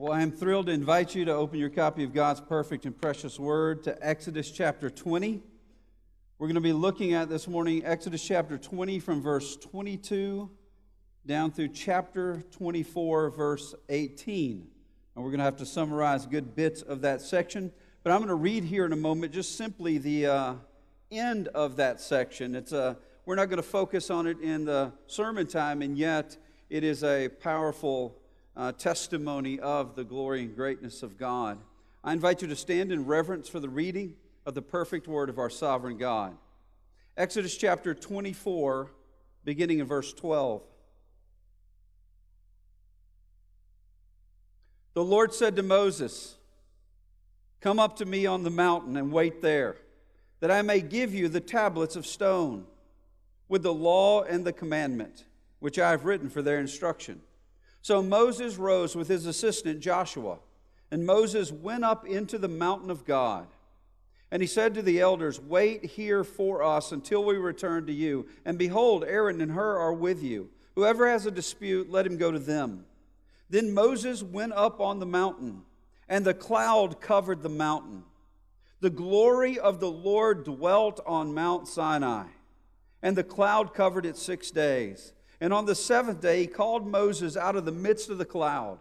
Well, I am thrilled to invite you to open your copy of God's perfect and precious word to Exodus chapter 20. We're going to be looking at this morning Exodus chapter 20 from verse 22 down through chapter 24, verse 18. And we're going to have to summarize good bits of that section. But I'm going to read here in a moment just simply the end of that section. We're not going to focus on it in the sermon time, and yet it is a powerful testimony of the glory and greatness of God. I invite you to stand in reverence for the reading of the perfect word of our sovereign God. Exodus chapter 24, beginning in verse 12. The Lord said to Moses, "Come up to me on the mountain and wait there, that I may give you the tablets of stone with the law and the commandment, which I have written for their instruction." So Moses rose with his assistant Joshua, and Moses went up into the mountain of God. And he said to the elders, "Wait here for us until we return to you. And behold, Aaron and Hur are with you. Whoever has a dispute, let him go to them." Then Moses went up on the mountain, and the cloud covered the mountain. The glory of the Lord dwelt on Mount Sinai, and the cloud covered it 6 days. And on the seventh day he called Moses out of the midst of the cloud.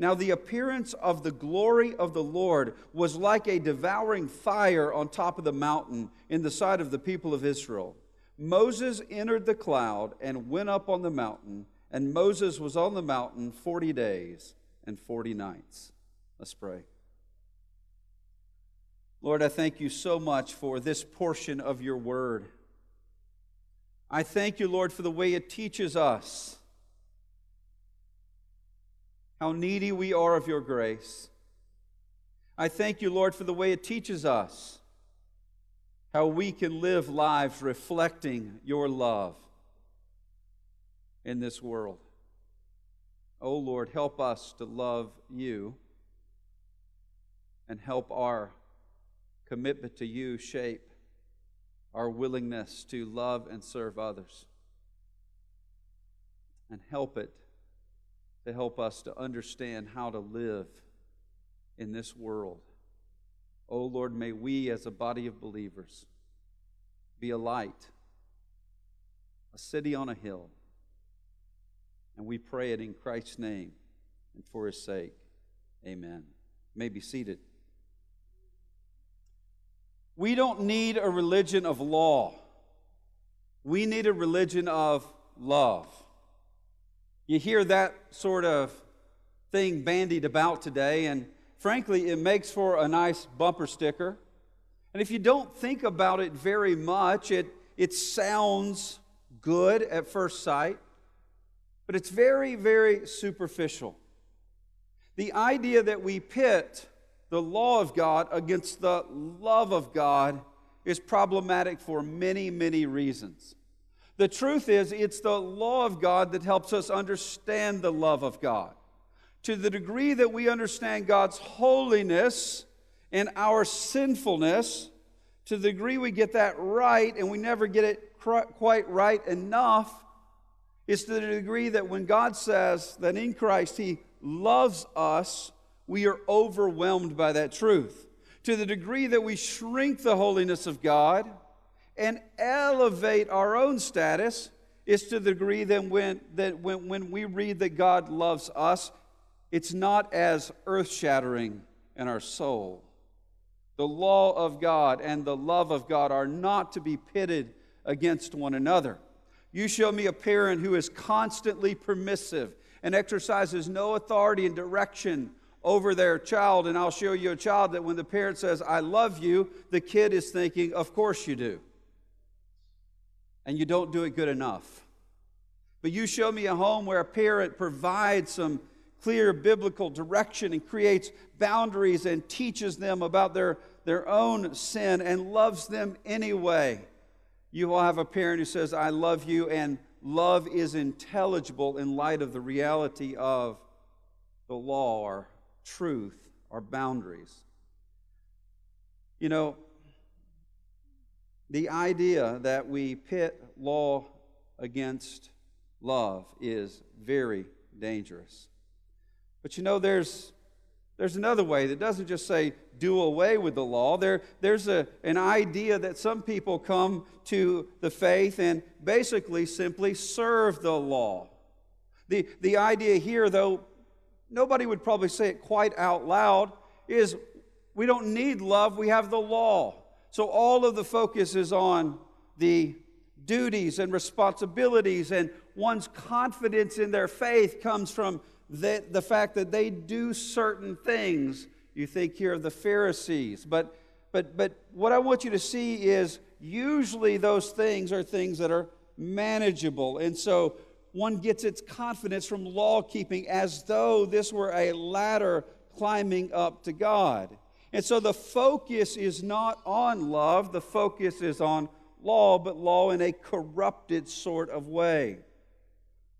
Now the appearance of the glory of the Lord was like a devouring fire on top of the mountain in the sight of the people of Israel. Moses entered the cloud and went up on the mountain, and Moses was on the mountain 40 days and 40 nights. Let's pray. Lord, I thank you so much for this portion of your word. I thank you, Lord, for the way it teaches us how needy we are of your grace. I thank you, Lord, for the way it teaches us how we can live lives reflecting your love in this world. Oh, Lord, help us to love you and help our commitment to you shape our willingness to love and serve others, and help it to help us to understand how to live in this world. Oh Lord, may we as a body of believers be a light, a city on a hill, and we pray it in Christ's name and for his sake. Amen. You may be seated. We don't need a religion of law. We need a religion of love. You hear that sort of thing bandied about today, and frankly, it makes for a nice bumper sticker. And if you don't think about it very much, it sounds good at first sight, but it's very, very superficial. The idea that we pit the law of God against the love of God is problematic for many, many reasons. The truth is, it's the law of God that helps us understand the love of God. To the degree that we understand God's holiness and our sinfulness, to the degree we get that right, and we never get it quite right enough, it's to the degree that when God says that in Christ He loves us, we are overwhelmed by that truth. To the degree that we shrink the holiness of God and elevate our own status, is to the degree that when we read that God loves us, it's not as earth-shattering in our soul. The law of God and the love of God are not to be pitted against one another. You show me a parent who is constantly permissive and exercises no authority and direction over their child, and I'll show you a child that when the parent says, "I love you," the kid is thinking, "Of course you do. And you don't do it good enough." But you show me a home where a parent provides some clear biblical direction and creates boundaries and teaches them about their own sin and loves them anyway. You will have a parent who says, "I love you," and love is intelligible in light of the reality of the law or truth or boundaries. You know, the idea that we pit law against love is very dangerous. But you know, there's There's another way that doesn't just say do away with the law. There's an idea that some people come to the faith and basically simply serve the law. The idea here, though, nobody would probably say it quite out loud, is we don't need love, we have the law. So all of the focus is on the duties and responsibilities, and one's confidence in their faith comes from the fact that they do certain things. You think here of the Pharisees, but what I want you to see is usually those things are things that are manageable, and so one gets its confidence from law-keeping as though this were a ladder climbing up to God. And so the focus is not on love, the focus is on law, but law in a corrupted sort of way.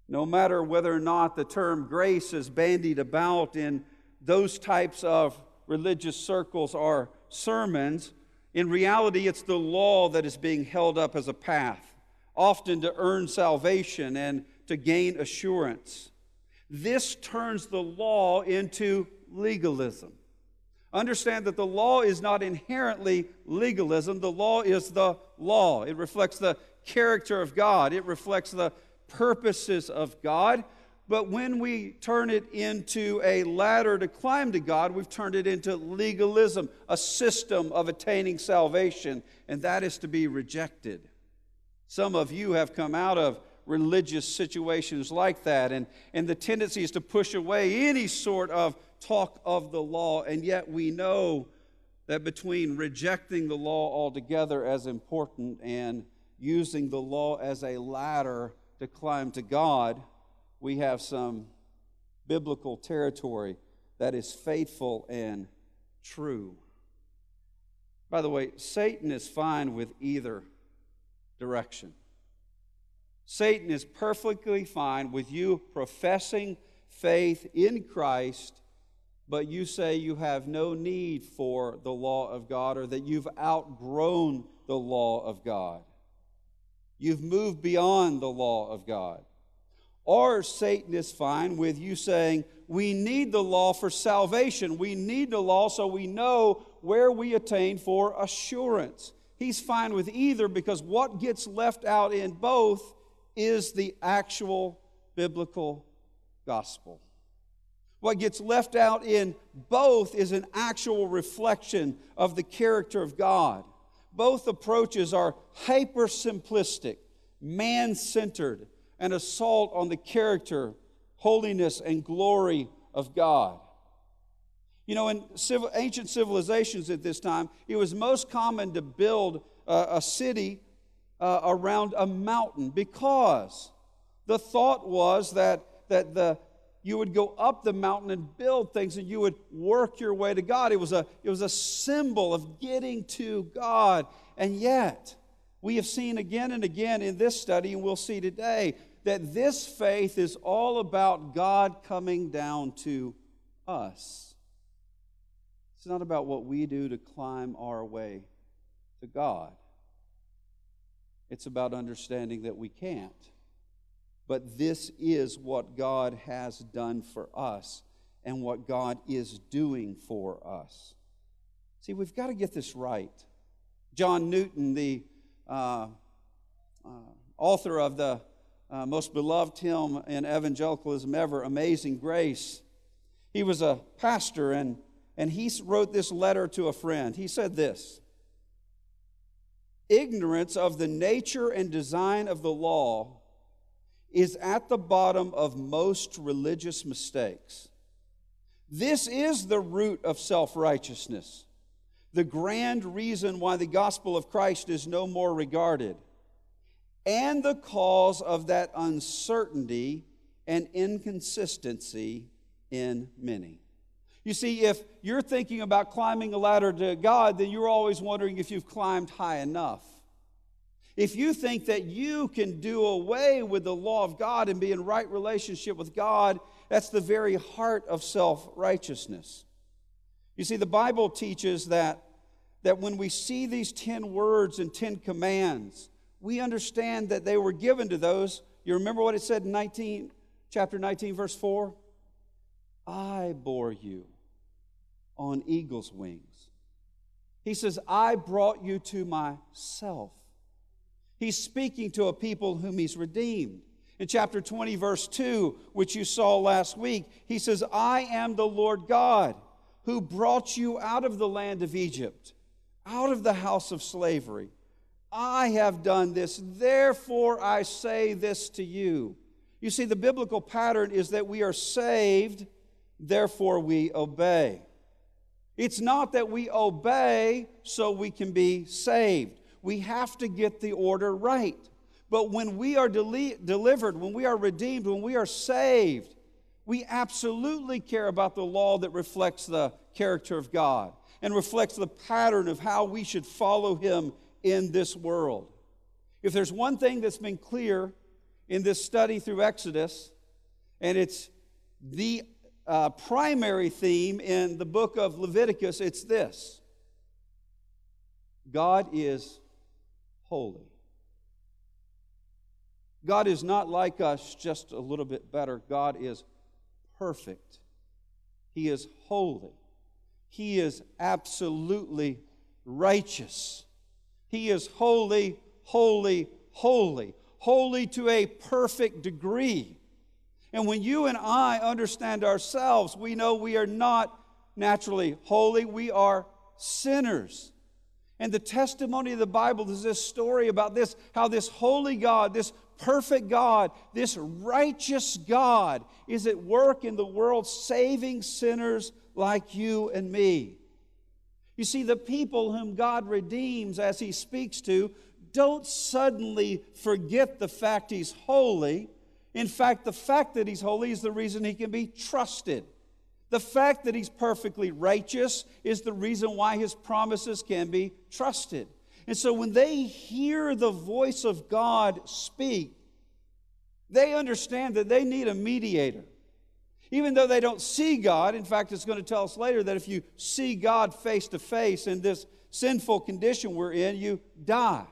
No matter whether or not the term grace is bandied about in those types of religious circles or sermons, in reality it's the law that is being held up as a path, often to earn salvation and to gain assurance. This turns the law into legalism. Understand that the law is not inherently legalism. The law is the law. It reflects the character of God. It reflects the purposes of God. But when we turn it into a ladder to climb to God, we've turned it into legalism, a system of attaining salvation, and that is to be rejected. Some of you have come out of religious situations like that, and the tendency is to push away any sort of talk of the law, and yet we know that between rejecting the law altogether as important and using the law as a ladder to climb to God, we have some biblical territory that is faithful and true. By the way, Satan is fine with either direction. Satan is perfectly fine with you professing faith in Christ, but you say you have no need for the law of God, or that you've outgrown the law of God. You've moved beyond the law of God. Or Satan is fine with you saying, we need the law for salvation. We need the law so we know where we attain for assurance. He's fine with either, because what gets left out in both is the actual biblical gospel. What gets left out in both is an actual reflection of the character of God. Both approaches are hyper-simplistic, man-centered, an assault on the character, holiness, and glory of God. You know, in ancient civilizations at this time, it was most common to build a city around a mountain, because the thought was that you would go up the mountain and build things, and you would work your way to God. It was a symbol of getting to God. And yet, we have seen again and again in this study, and we'll see today, that this faith is all about God coming down to us. It's not about what we do to climb our way to God. It's about understanding that we can't. But this is what God has done for us and what God is doing for us. See, we've got to get this right. John Newton, the author of the most beloved hymn in evangelicalism ever, Amazing Grace, he was a pastor, and he wrote this letter to a friend. He said this: "Ignorance of the nature and design of the law is at the bottom of most religious mistakes. This is the root of self-righteousness, the grand reason why the gospel of Christ is no more regarded, and the cause of that uncertainty and inconsistency in many." You see, if you're thinking about climbing a ladder to God, then you're always wondering if you've climbed high enough. If you think that you can do away with the law of God and be in right relationship with God, that's the very heart of self-righteousness. You see, the Bible teaches that when we see these 10 words and 10 commands, we understand that they were given to those. You remember what it said in chapter 19, verse 4? I bore you on eagle's wings. He says, I brought you to myself. He's speaking to a people whom he's redeemed. In chapter 20, verse 2, which you saw last week, he says, I am the Lord God who brought you out of the land of Egypt, out of the house of slavery. I have done this, therefore I say this to you. You see, the biblical pattern is that we are saved, therefore we obey. It's not that we obey so we can be saved. We have to get the order right. But when we are delivered, when we are redeemed, when we are saved, we absolutely care about the law that reflects the character of God and reflects the pattern of how we should follow Him in this world. If there's one thing that's been clear in this study through Exodus, and it's the primary theme in the book of Leviticus, it's this: God is holy. God is not like us, just a little bit better. God is perfect. He is holy. He is absolutely righteous. He is holy, holy, holy. Holy to a perfect degree. And when you and I understand ourselves, we know we are not naturally holy. We are sinners. And the testimony of the Bible is this story about this, how this holy God, this perfect God, this righteous God is at work in the world saving sinners like you and me. You see, the people whom God redeems as He speaks to don't suddenly forget the fact He's holy. In fact, the fact that He's holy is the reason He can be trusted. The fact that He's perfectly righteous is the reason why His promises can be trusted. And so when they hear the voice of God speak, they understand that they need a mediator. Even though they don't see God, in fact, it's going to tell us later that if you see God face to face in this sinful condition we're in, you die.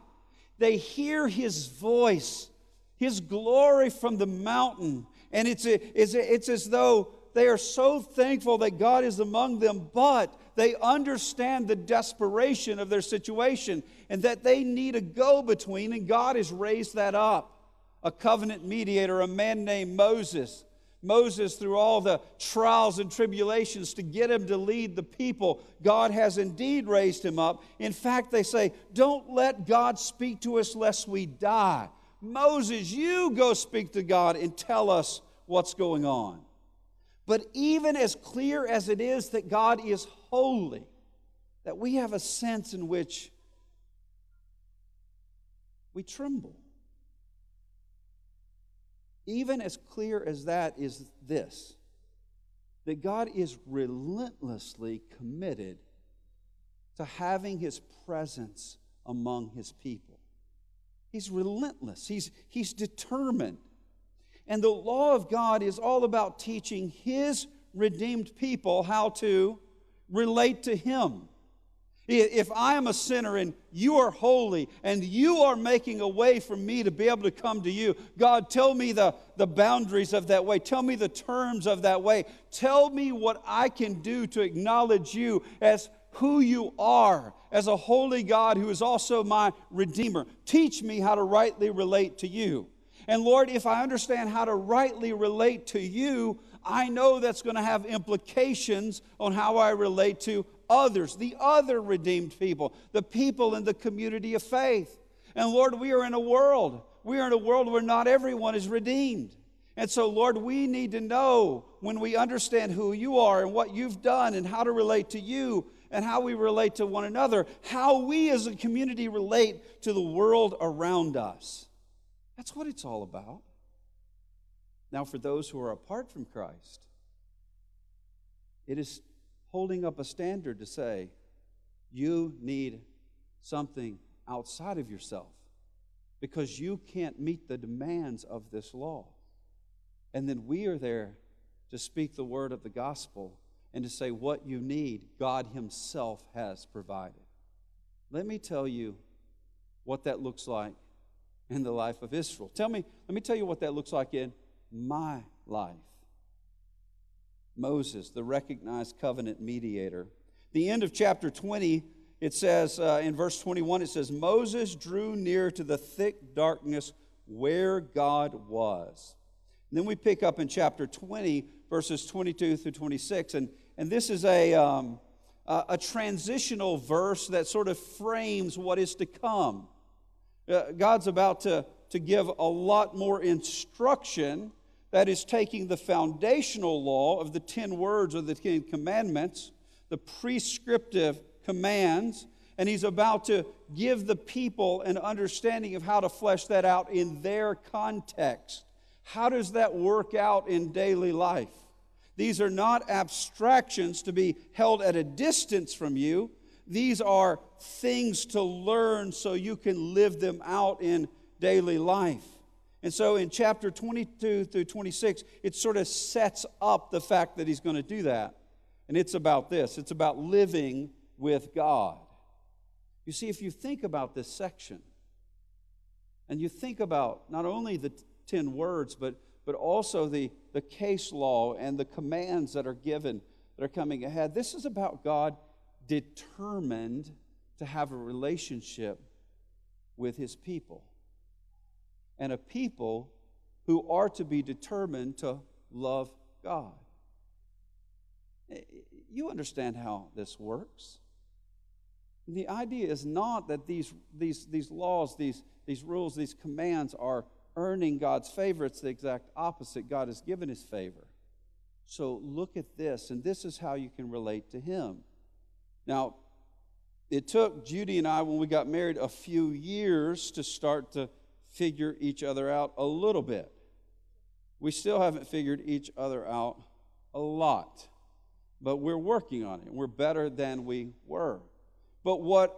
They hear His voice, His glory from the mountain, and it's as though they are so thankful that God is among them, but they understand the desperation of their situation and that they need a go-between, and God has raised that up. A covenant mediator, a man named Moses. Moses, through all the trials and tribulations to get him to lead the people, God has indeed raised him up. In fact, they say, don't let God speak to us lest we die. Moses, you go speak to God and tell us what's going on. But even as clear as it is that God is holy, that we have a sense in which we tremble. Even as clear as that is this, that God is relentlessly committed to having His presence among His people. He's relentless. He's determined. And the law of God is all about teaching His redeemed people how to relate to Him. If I am a sinner and you are holy and you are making a way for me to be able to come to you, God, tell me the boundaries of that way. Tell me the terms of that way. Tell me what I can do to acknowledge you as who you are, as a holy God who is also my Redeemer. Teach me how to rightly relate to you. And Lord, if I understand how to rightly relate to you, I know that's going to have implications on how I relate to others, the other redeemed people, the people in the community of faith. And Lord, we are in a world where not everyone is redeemed. And so, Lord, we need to know when we understand who you are and what you've done and how to relate to you and how we relate to one another, how we as a community relate to the world around us. That's what it's all about. Now, for those who are apart from Christ, it is holding up a standard to say, you need something outside of yourself because you can't meet the demands of this law. And then we are there to speak the word of the gospel and to say what you need, God Himself has provided. Let me tell you what that looks like in the life of Israel. Let me tell you what that looks like in my life. Moses, the recognized covenant mediator. The end of chapter 20, it says, in verse 21, it says, Moses drew near to the thick darkness where God was. And then we pick up in chapter 20, verses 22 through 26, and this is a transitional verse that sort of frames what is to come. God's about to give a lot more instruction that is taking the foundational law of the 10 words of the 10 commandments, the prescriptive commands, and he's about to give the people an understanding of how to flesh that out in their context. How does that work out in daily life? These are not abstractions to be held at a distance from you. These are things to learn so you can live them out in daily life. And so in chapter 22 through 26, it sort of sets up the fact that he's going to do that. And it's about this. It's about living with God. You see, if you think about this section, and you think about not only the 10 words, but also the case law and the commands that are given that are coming ahead, this is about God determined to have a relationship with his people. And a people who are to be determined to love God. You understand how this works. The idea is not that these laws, these rules, these commands are earning God's favor. It's the exact opposite. God has given his favor. So look at this, and this is how you can relate to him. Now, it took Judy and I, when we got married, a few years to start to figure each other out a little bit. We still haven't figured each other out a lot, but we're working on it. We're better than we were. But what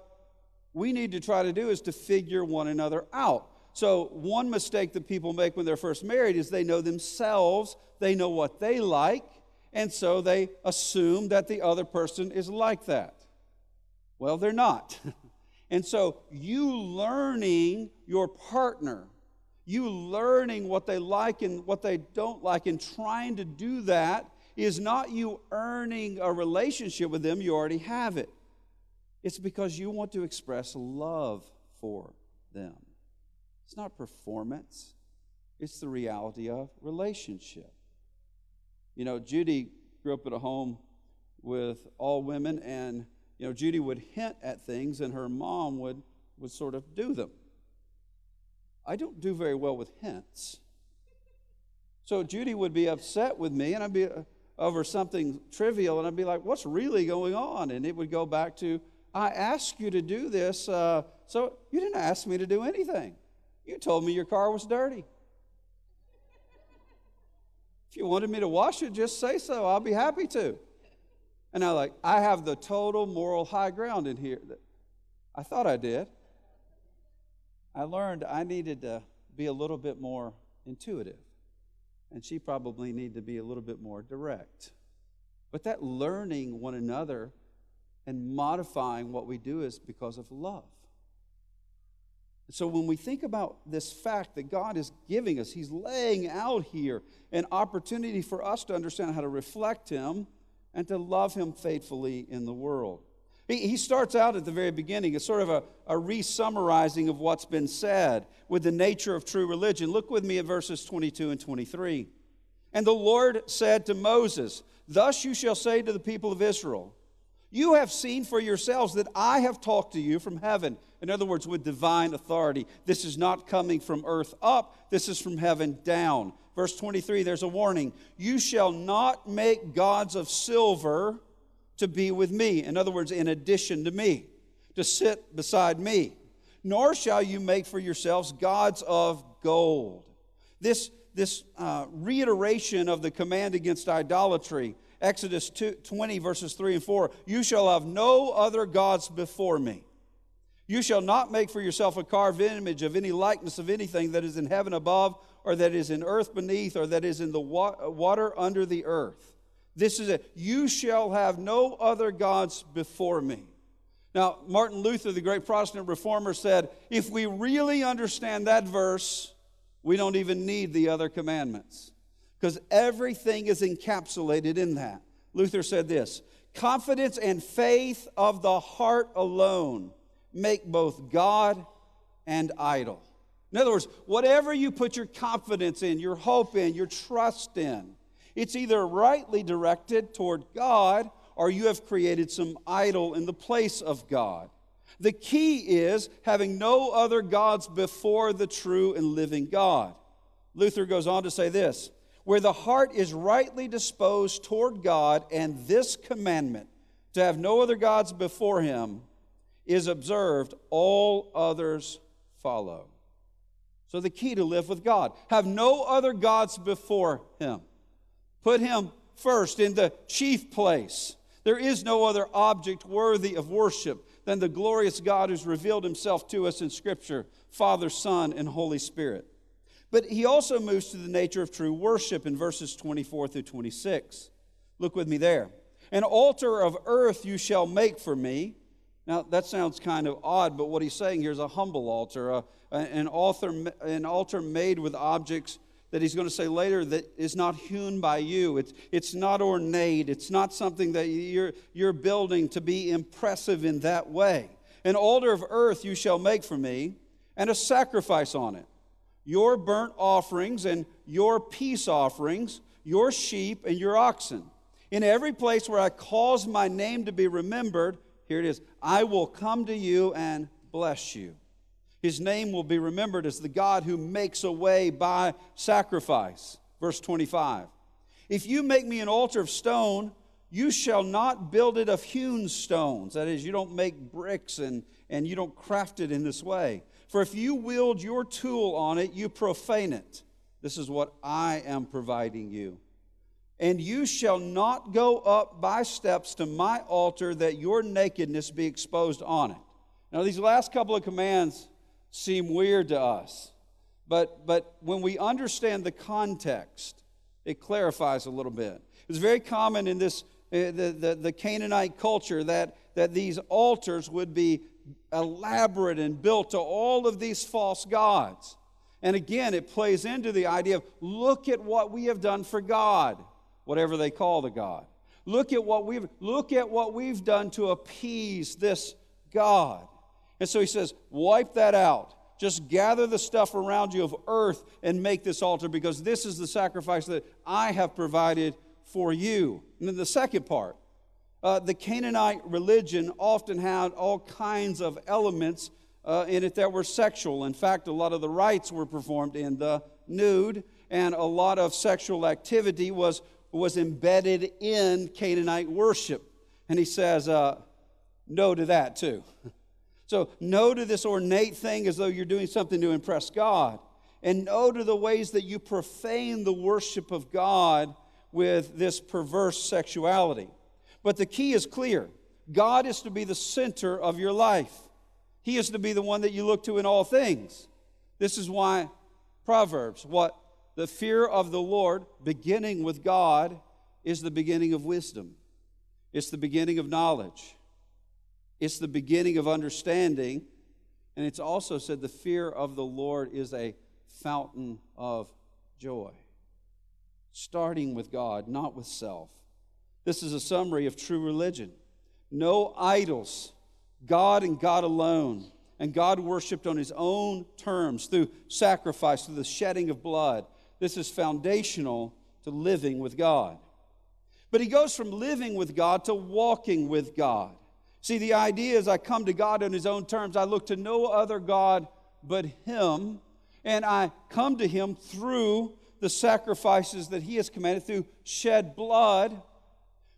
we need to try to do is to figure one another out. So one mistake that people make when they're first married is they know themselves, they know what they like, and so they assume that the other person is like that. Well, they're not. And so you learning your partner, you learning what they like and what they don't like, and trying to do that is not you earning a relationship with them. You already have it. It's because you want to express love for them. It's not performance. It's the reality of relationship. You know, Judy grew up in a home with all women, and you know, Judy would hint at things, and her mom would sort of do them. I don't do very well with hints. So Judy would be upset with me, and I'd be over something trivial, and I'd be like, what's really going on? And it would go back to, I asked you to do this, so you didn't ask me to do anything. You told me your car was dirty. If you wanted me to wash it, just say so. I'll be happy to. And I'm like, I have the total moral high ground in here. I thought I did. I learned I needed to be a little bit more intuitive. And she probably needed to be a little bit more direct. But that learning one another and modifying what we do is because of love. So when we think about this fact that God is giving us, he's laying out here an opportunity for us to understand how to reflect him and to love him faithfully in the world. He starts out at the very beginning. It's sort of a re-summarizing of what's been said with the nature of true religion. Look with me at verses 22 and 23. And the Lord said to Moses, thus you shall say to the people of Israel, you have seen for yourselves that I have talked to you from heaven. In other words, with divine authority. This is not coming from earth up. This is from heaven down. Verse 23, there's a warning. You shall not make gods of silver to be with me. In other words, in addition to me, to sit beside me. Nor shall you make for yourselves gods of gold. This reiteration of the command against idolatry, Exodus 20, verses 3 and 4, you shall have no other gods before me. You shall not make for yourself a carved image of any likeness of anything that is in heaven above, or that is in earth beneath, or that is in the water under the earth. This is it. You shall have no other gods before me. Now, Martin Luther, the great Protestant reformer, said, if we really understand that verse, we don't even need the other commandments. because everything is encapsulated in that. Luther said this: confidence and faith of the heart alone make both God and idol. In other words, whatever you put your confidence in, your hope in, your trust in, it's either rightly directed toward God or you have created some idol in the place of God. The key is having no other gods before the true and living God. Luther goes on to say this: where the heart is rightly disposed toward God, and this commandment, to have no other gods before him, is observed, all others follow. So the key to live with God: have no other gods before him. Put him first, in the chief place. There is no other object worthy of worship than the glorious God who's revealed himself to us in Scripture, Father, Son, and Holy Spirit. But he also moves to the nature of true worship in verses 24 through 26. Look with me there. An altar of earth you shall make for me. Now, that sounds kind of odd, but what he's saying here is a humble altar, an altar made with objects that he's going to say later that is not hewn by you. It's not ornate. It's not something that you're building to be impressive in that way. An altar of earth you shall make for me, and a sacrifice on it. Your burnt offerings and your peace offerings, your sheep and your oxen. In every place where I cause my name to be remembered, here it is, I will come to you and bless you. His name will be remembered as the God who makes a way by sacrifice. Verse 25. If you make me an altar of stone, you shall not build it of hewn stones. That is, you don't make bricks and you don't craft it in this way. For if you wield your tool on it, you profane it. This is what I am providing you. And you shall not go up by steps to my altar, that your nakedness be exposed on it. Now, these last couple of commands seem weird to us, but when we understand the context, it clarifies a little bit. It's very common in this the Canaanite culture that these altars would be elaborate and built to all of these false gods. And again, it plays into the idea of, look at what we have done for God, whatever they call the God. Look at what we've done to appease this God. And so he says, wipe that out. Just gather the stuff around you of earth and make this altar, because this is the sacrifice that I have provided for you. And then the second part. The Canaanite religion often had all kinds of elements in it that were sexual. In fact, a lot of the rites were performed in the nude, and a lot of sexual activity was embedded in Canaanite worship. And he says, no to that too. So no to this ornate thing as though you're doing something to impress God, and no to the ways that you profane the worship of God with this perverse sexuality. But the key is clear. God is to be the center of your life. He is to be the one that you look to in all things. This is why Proverbs, what the fear of the Lord, beginning with God, is the beginning of wisdom. It's the beginning of knowledge. It's the beginning of understanding. And it's also said the fear of the Lord is a fountain of joy. Starting with God, not with self. This is a summary of true religion. No idols, God and God alone, and God worshiped on his own terms through sacrifice, through the shedding of blood. This is foundational to living with God. But he goes from living with God to walking with God. See, the idea is I come to God on his own terms. I look to no other God but him, and I come to him through the sacrifices that he has commanded, through shed blood.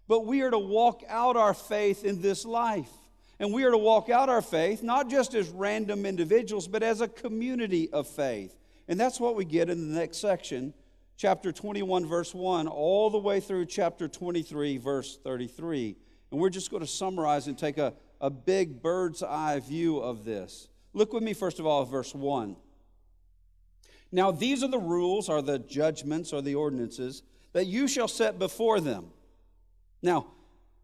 But we are to walk out our faith in this life. And we are to walk out our faith not just as random individuals, but as a community of faith. And that's what we get in the next section, chapter 21, verse 1, all the way through chapter 23, verse 33. And we're just going to summarize and take a big bird's eye view of this. Look with me, first of all, at verse 1. Now these are the rules, or the judgments, or the ordinances, that you shall set before them. Now,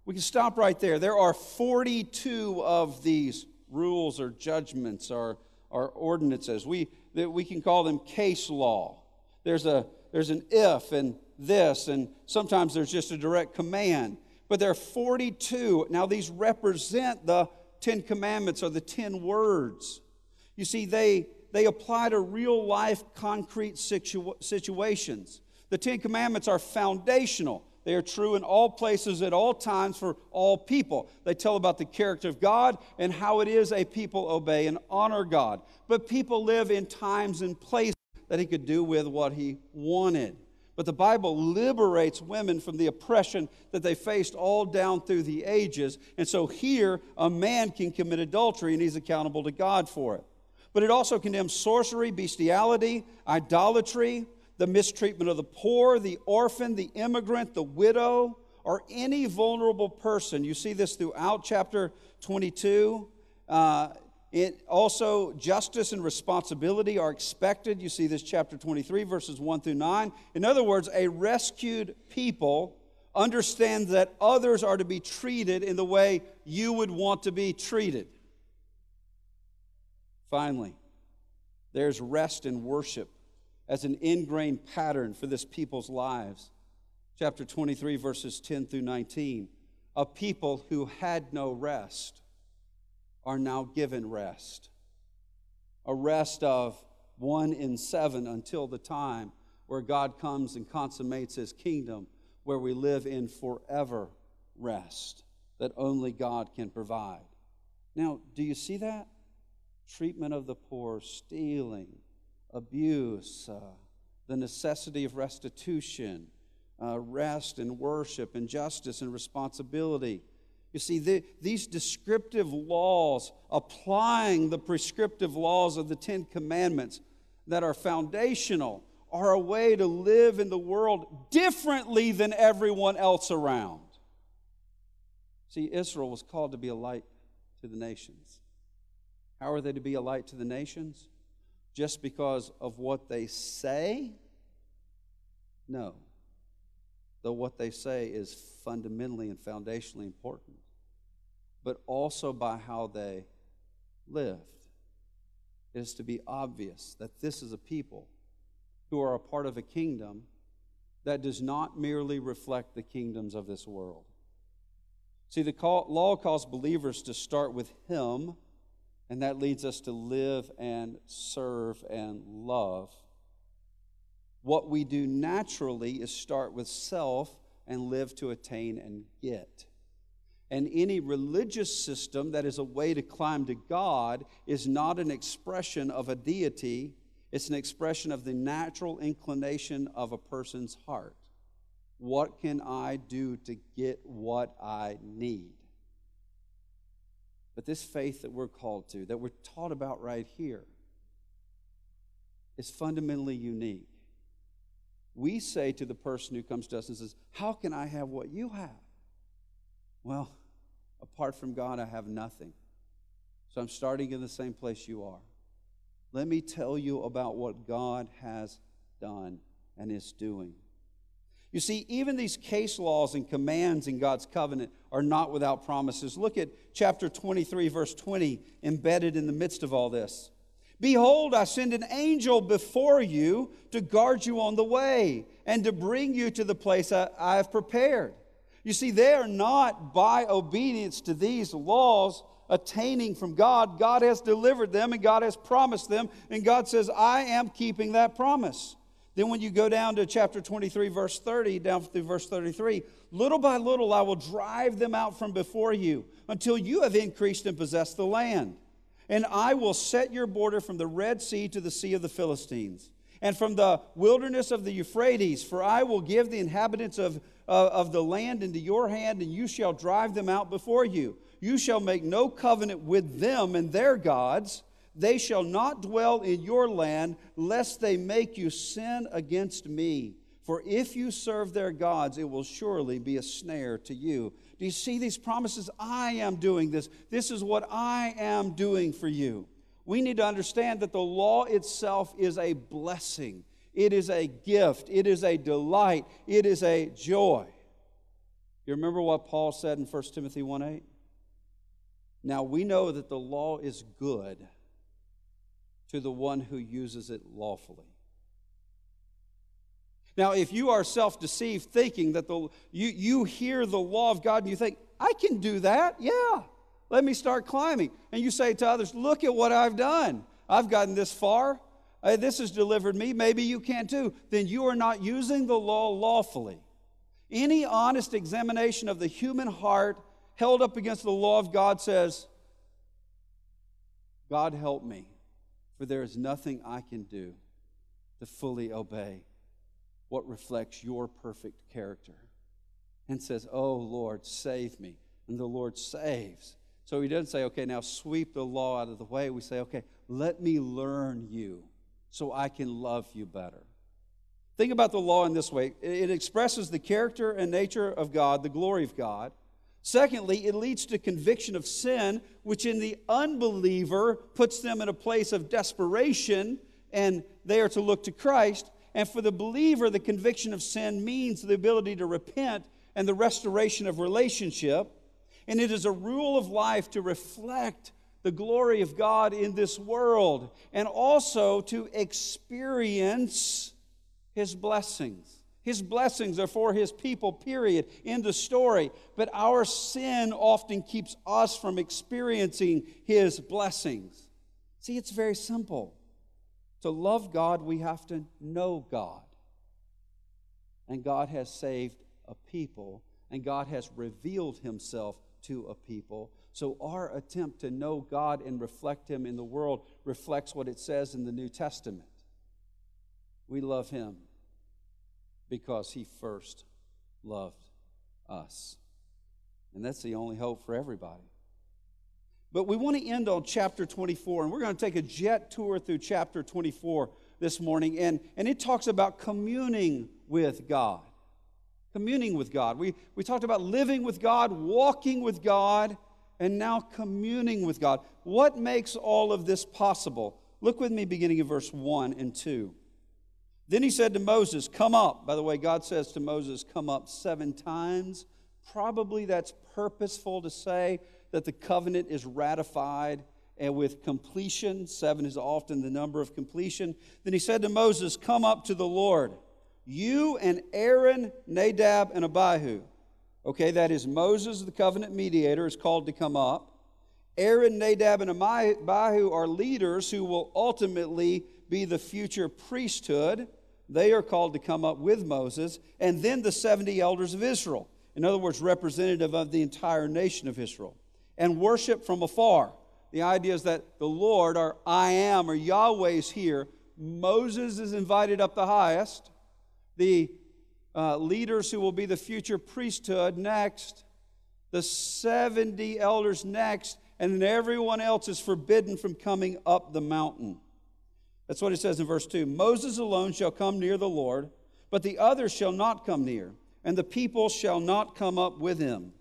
we can stop right there. There are 42 of these rules or judgments or ordinances. We can call them case law. There's a there's an if and this, and sometimes there's just a direct command. But there are 42. Now, these represent the 10 commandments or the 10 words. You see, they apply to real-life concrete situations. The 10 commandments are foundational. They are true in all places at all times for all people. They tell about the character of God and how it is a people obey and honor God. But people live in times and places that he could do with what he wanted. But the Bible liberates women from the oppression that they faced all down through the ages. And so here, a man can commit adultery and he's accountable to God for it. But it also condemns sorcery, bestiality, idolatry, the mistreatment of the poor, the orphan, the immigrant, the widow, or any vulnerable person. You see this throughout chapter 22. It also, justice and responsibility are expected. You see this chapter 23, verses 1 through 9. In other words, a rescued people understand that others are to be treated in the way you would want to be treated. Finally, there's rest and worship as an ingrained pattern for this people's lives. Chapter 23, verses 10 through 19. A people who had no rest are now given rest. A rest of 1 in 7 until the time where God comes and consummates his kingdom, where we live in forever rest that only God can provide. Now, do you see that? Treatment of the poor, stealing, abuse, the necessity of restitution, rest and worship and justice and responsibility. You see, these descriptive laws, applying the prescriptive laws of the 10 commandments that are foundational, are a way to live in the world differently than everyone else around. See, Israel was called to be a light to the nations. How are they to be a light to the nations? Just because of what they say? No. Though what they say is fundamentally and foundationally important, but also by how they lived. It is to be obvious that this is a people who are a part of a kingdom that does not merely reflect the kingdoms of this world. See, the law calls believers to start with Him, and that leads us to live and serve and love. What we do naturally is start with self and live to attain and get. And any religious system that is a way to climb to God is not an expression of a deity. It's an expression of the natural inclination of a person's heart. What can I do to get what I need? But this faith that we're called to, that we're taught about right here, is fundamentally unique. We say to the person who comes to us and says, how can I have what you have? Well, apart from God, I have nothing. So I'm starting in the same place you are. Let me tell you about what God has done and is doing. You see, even these case laws and commands in God's covenant are not without promises. Look at chapter 23, verse 20, embedded in the midst of all this. Behold, I send an angel before you to guard you on the way and to bring you to the place I have prepared. You see, they are not by obedience to these laws attaining from God. God has delivered them and God has promised them. And God says, I am keeping that promise. Then when you go down to chapter 23, verse 30, down through verse 33, little by little I will drive them out from before you until you have increased and possessed the land. And I will set your border from the Red Sea to the Sea of the Philistines, and from the wilderness of the Euphrates, for I will give the inhabitants of the land into your hand, and you shall drive them out before you. You shall make no covenant with them and their gods. They shall not dwell in your land, lest they make you sin against me. For if you serve their gods, it will surely be a snare to you. Do you see these promises? I am doing this. This is what I am doing for you. We need to understand that the law itself is a blessing. It is a gift. It is a delight. It is a joy. You remember what Paul said in 1 Timothy 1:8? Now we know that the law is good to the one who uses it lawfully. Now, if you are self-deceived thinking that you hear the law of God and you think, I can do that, yeah, let me start climbing. And you say to others, look at what I've done. I've gotten this far. This has delivered me. Maybe you can too. Then you are not using the law lawfully. Any honest examination of the human heart held up against the law of God says, God help me, for there is nothing I can do to fully obey what reflects your perfect character, and says, oh, Lord, save me. And the Lord saves. So he doesn't say, okay, now sweep the law out of the way. We say, okay, let me learn you so I can love you better. Think about the law in this way. It expresses the character and nature of God, the glory of God. Secondly, it leads to conviction of sin, which in the unbeliever puts them in a place of desperation, and they are to look to Christ. And for the believer, the conviction of sin means the ability to repent and the restoration of relationship. And it is a rule of life to reflect the glory of God in this world and also to experience His blessings. His blessings are for His people, period, end of story. But our sin often keeps us from experiencing His blessings. See, it's very simple. To love God, we have to know God. And God has saved a people, and God has revealed Himself to a people. So our attempt to know God and reflect Him in the world reflects what it says in the New Testament. We love Him because He first loved us. And that's the only hope for everybody. But we want to end on chapter 24, and we're going to take a jet tour through chapter 24 this morning, and it talks about communing with God. Communing with God. We talked about living with God, walking with God, and now communing with God. What makes all of this possible? Look with me beginning in verse 1 and 2. Then he said to Moses, come up. By the way, God says to Moses, come up 7 times. Probably that's purposeful to say that the covenant is ratified and with completion. 7 is often the number of completion. Then he said to Moses, come up to the Lord, you and Aaron, Nadab, and Abihu. Okay, that is Moses, the covenant mediator, is called to come up. Aaron, Nadab, and Abihu are leaders who will ultimately be the future priesthood. They are called to come up with Moses. And then the 70 elders of Israel. In other words, representative of the entire nation of Israel. And worship from afar. The idea is that the Lord, or I am, or Yahweh is here. Moses is invited up the highest. The leaders who will be the future priesthood next. The 70 elders next. And then everyone else is forbidden from coming up the mountain. That's what it says in verse 2. Moses alone shall come near the Lord, but the others shall not come near, and the people shall not come up with him.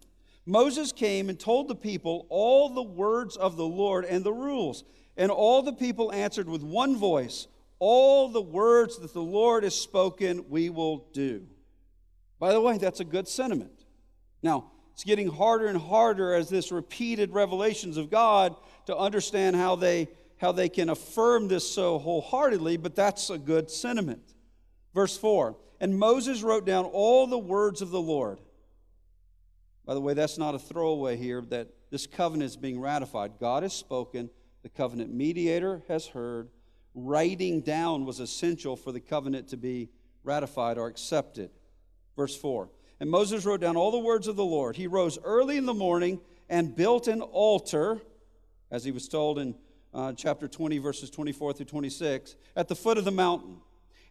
Moses came and told the people all the words of the Lord and the rules. And all the people answered with one voice, all the words that the Lord has spoken we will do. By the way, that's a good sentiment. Now, it's getting harder and harder as this repeated revelations of God to understand how they can affirm this so wholeheartedly, but that's a good sentiment. Verse 4, and Moses wrote down all the words of the Lord. By the way, that's not a throwaway here, that this covenant is being ratified. God has spoken. The covenant mediator has heard. Writing down was essential for the covenant to be ratified or accepted. Verse 4, and Moses wrote down all the words of the Lord. He rose early in the morning and built an altar, as he was told in chapter 20, verses 24 through 26, at the foot of the mountain.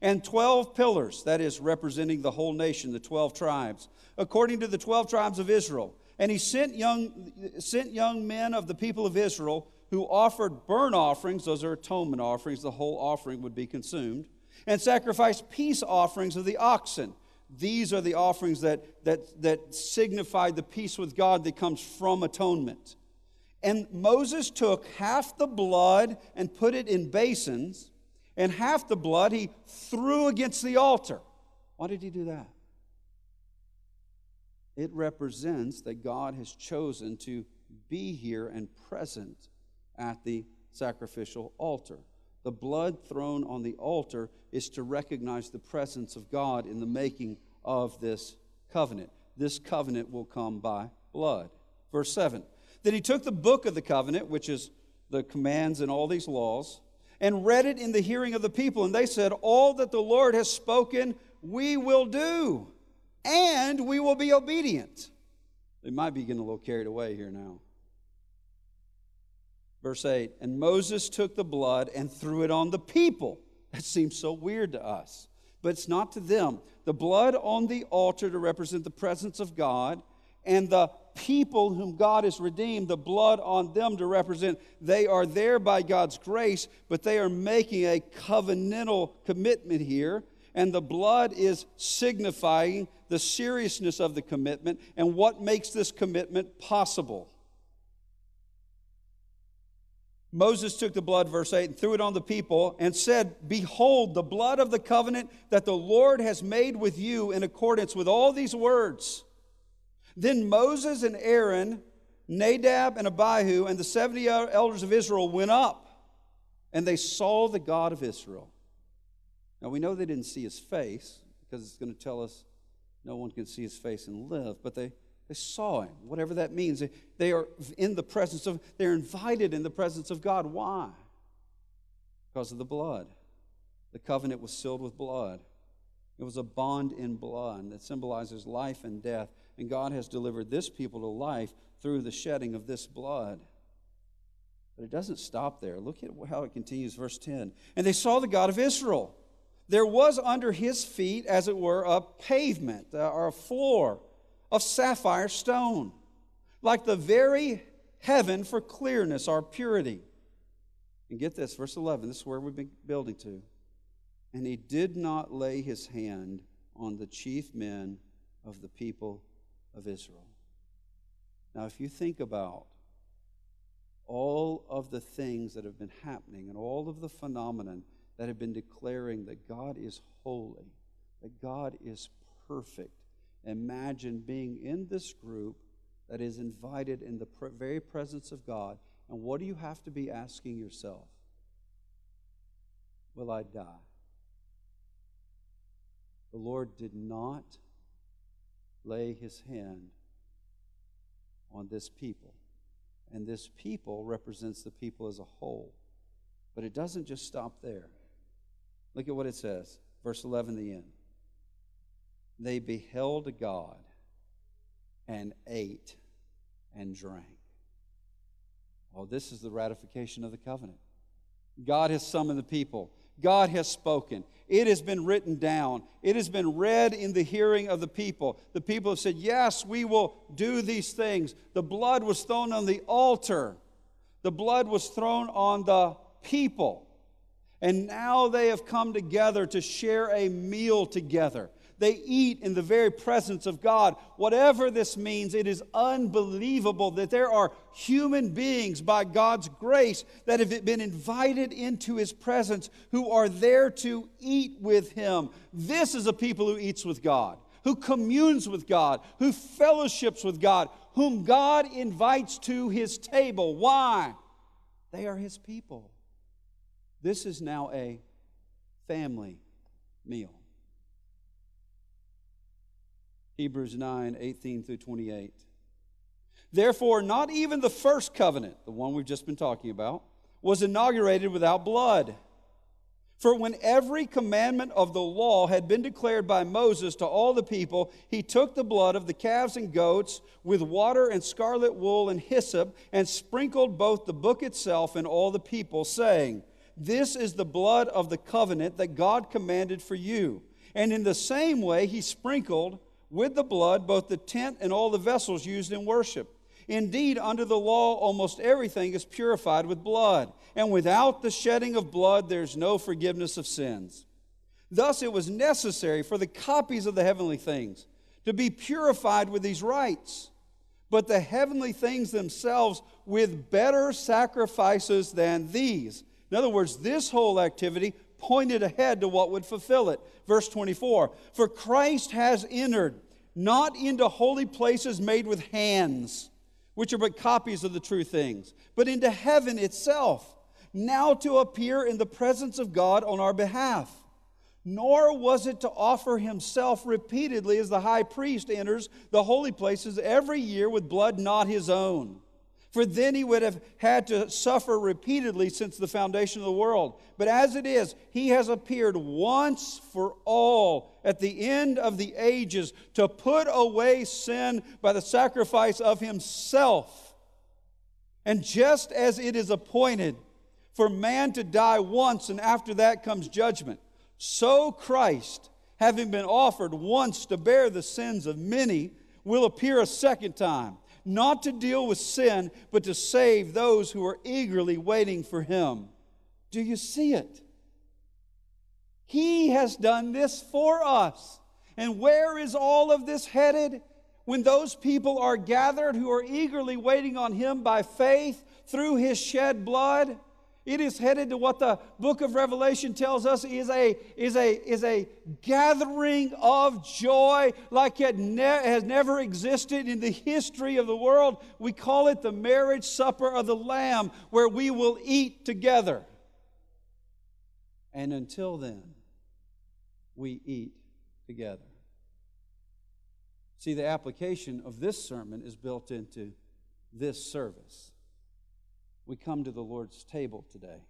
And 12 pillars, that is representing the whole nation, the 12 tribes, according to the 12 tribes of Israel. And he sent young men of the people of Israel who offered burnt offerings, those are atonement offerings, the whole offering would be consumed, and sacrificed peace offerings of the oxen. These are the offerings that signify the peace with God that comes from atonement. And Moses took half the blood and put it in basins, and half the blood he threw against the altar. Why did he do that? It represents that God has chosen to be here and present at the sacrificial altar. The blood thrown on the altar is to recognize the presence of God in the making of this covenant. This covenant will come by blood. Verse 7, then he took the book of the covenant, which is the commands and all these laws, and read it in the hearing of the people. And they said, all that the Lord has spoken, we will do, and we will be obedient. They might be getting a little carried away here now. Verse 8, and Moses took the blood and threw it on the people. That seems so weird to us, but it's not to them. The blood on the altar to represent the presence of God, and the people whom God has redeemed, the blood on them to represent they are there by God's grace, but they are making a covenantal commitment here. And the blood is signifying the seriousness of the commitment and what makes this commitment possible. Moses took the blood, verse 8, and threw it on the people and said, behold, the blood of the covenant that the Lord has made with you in accordance with all these words. Then Moses and Aaron, Nadab and Abihu, and the 70 elders of Israel went up, and they saw the God of Israel. Now, we know they didn't see his face, because it's going to tell us no one can see his face and live, but they saw him, whatever that means. They are in the presence of, they're invited in the presence of God. Why? Because of the blood. The covenant was sealed with blood. It was a bond in blood that symbolizes life and death, and God has delivered this people to life through the shedding of this blood. But it doesn't stop there. Look at how it continues, verse 10. And they saw the God of Israel. There was under his feet, as it were, a pavement or a floor of sapphire stone, like the very heaven for clearness or purity. And get this, verse 11, this is where we've been building to. And he did not lay his hand on the chief men of the people of Israel. Now, if you think about all of the things that have been happening and all of the phenomenon that have been declaring that God is holy, that God is perfect. Imagine being in this group that is invited in the very presence of God. And what do you have to be asking yourself? Will I die? The Lord did not lay his hand on this people. And this people represents the people as a whole. But it doesn't just stop there. Look at what it says, verse 11, the end. They beheld a God and ate and drank. Oh, this is the ratification of the covenant. God has summoned the people. God has spoken. It has been written down. It has been read in the hearing of the people. The people have said, yes, we will do these things. The blood was thrown on the altar. The blood was thrown on the people. And now they have come together to share a meal together. They eat in the very presence of God. Whatever this means, it is unbelievable that there are human beings by God's grace that have been invited into his presence who are there to eat with him. This is a people who eats with God, who communes with God, who fellowships with God, whom God invites to his table. Why? They are his people. This is now a family meal. Hebrews 9, 18 through 28. Therefore, not even the first covenant, the one we've just been talking about, was inaugurated without blood. For when every commandment of the law had been declared by Moses to all the people, he took the blood of the calves and goats with water and scarlet wool and hyssop and sprinkled both the book itself and all the people, saying, this is the blood of the covenant that God commanded for you. And in the same way he sprinkled with the blood both the tent and all the vessels used in worship. Indeed, under the law, almost everything is purified with blood, and without the shedding of blood, there's no forgiveness of sins. Thus, it was necessary for the copies of the heavenly things to be purified with these rites, but the heavenly things themselves with better sacrifices than these. In other words, this whole activity pointed ahead to what would fulfill it. Verse 24, for Christ has entered, not into holy places made with hands, which are but copies of the true things, but into heaven itself, now to appear in the presence of God on our behalf. Nor was it to offer himself repeatedly as the high priest enters the holy places every year with blood not his own. For then he would have had to suffer repeatedly since the foundation of the world. But as it is, he has appeared once for all at the end of the ages to put away sin by the sacrifice of himself. And just as it is appointed for man to die once and after that comes judgment, so Christ, having been offered once to bear the sins of many, will appear a second time, not to deal with sin, but to save those who are eagerly waiting for him. Do you see it? He has done this for us. And where is all of this headed? When those people are gathered who are eagerly waiting on him by faith through his shed blood, it is headed to what the book of Revelation tells us is a gathering of joy like it has never existed in the history of the world. We call it the marriage supper of the Lamb, where we will eat together. And until then, we eat together. See, the application of this sermon is built into this service. We come to the Lord's table today.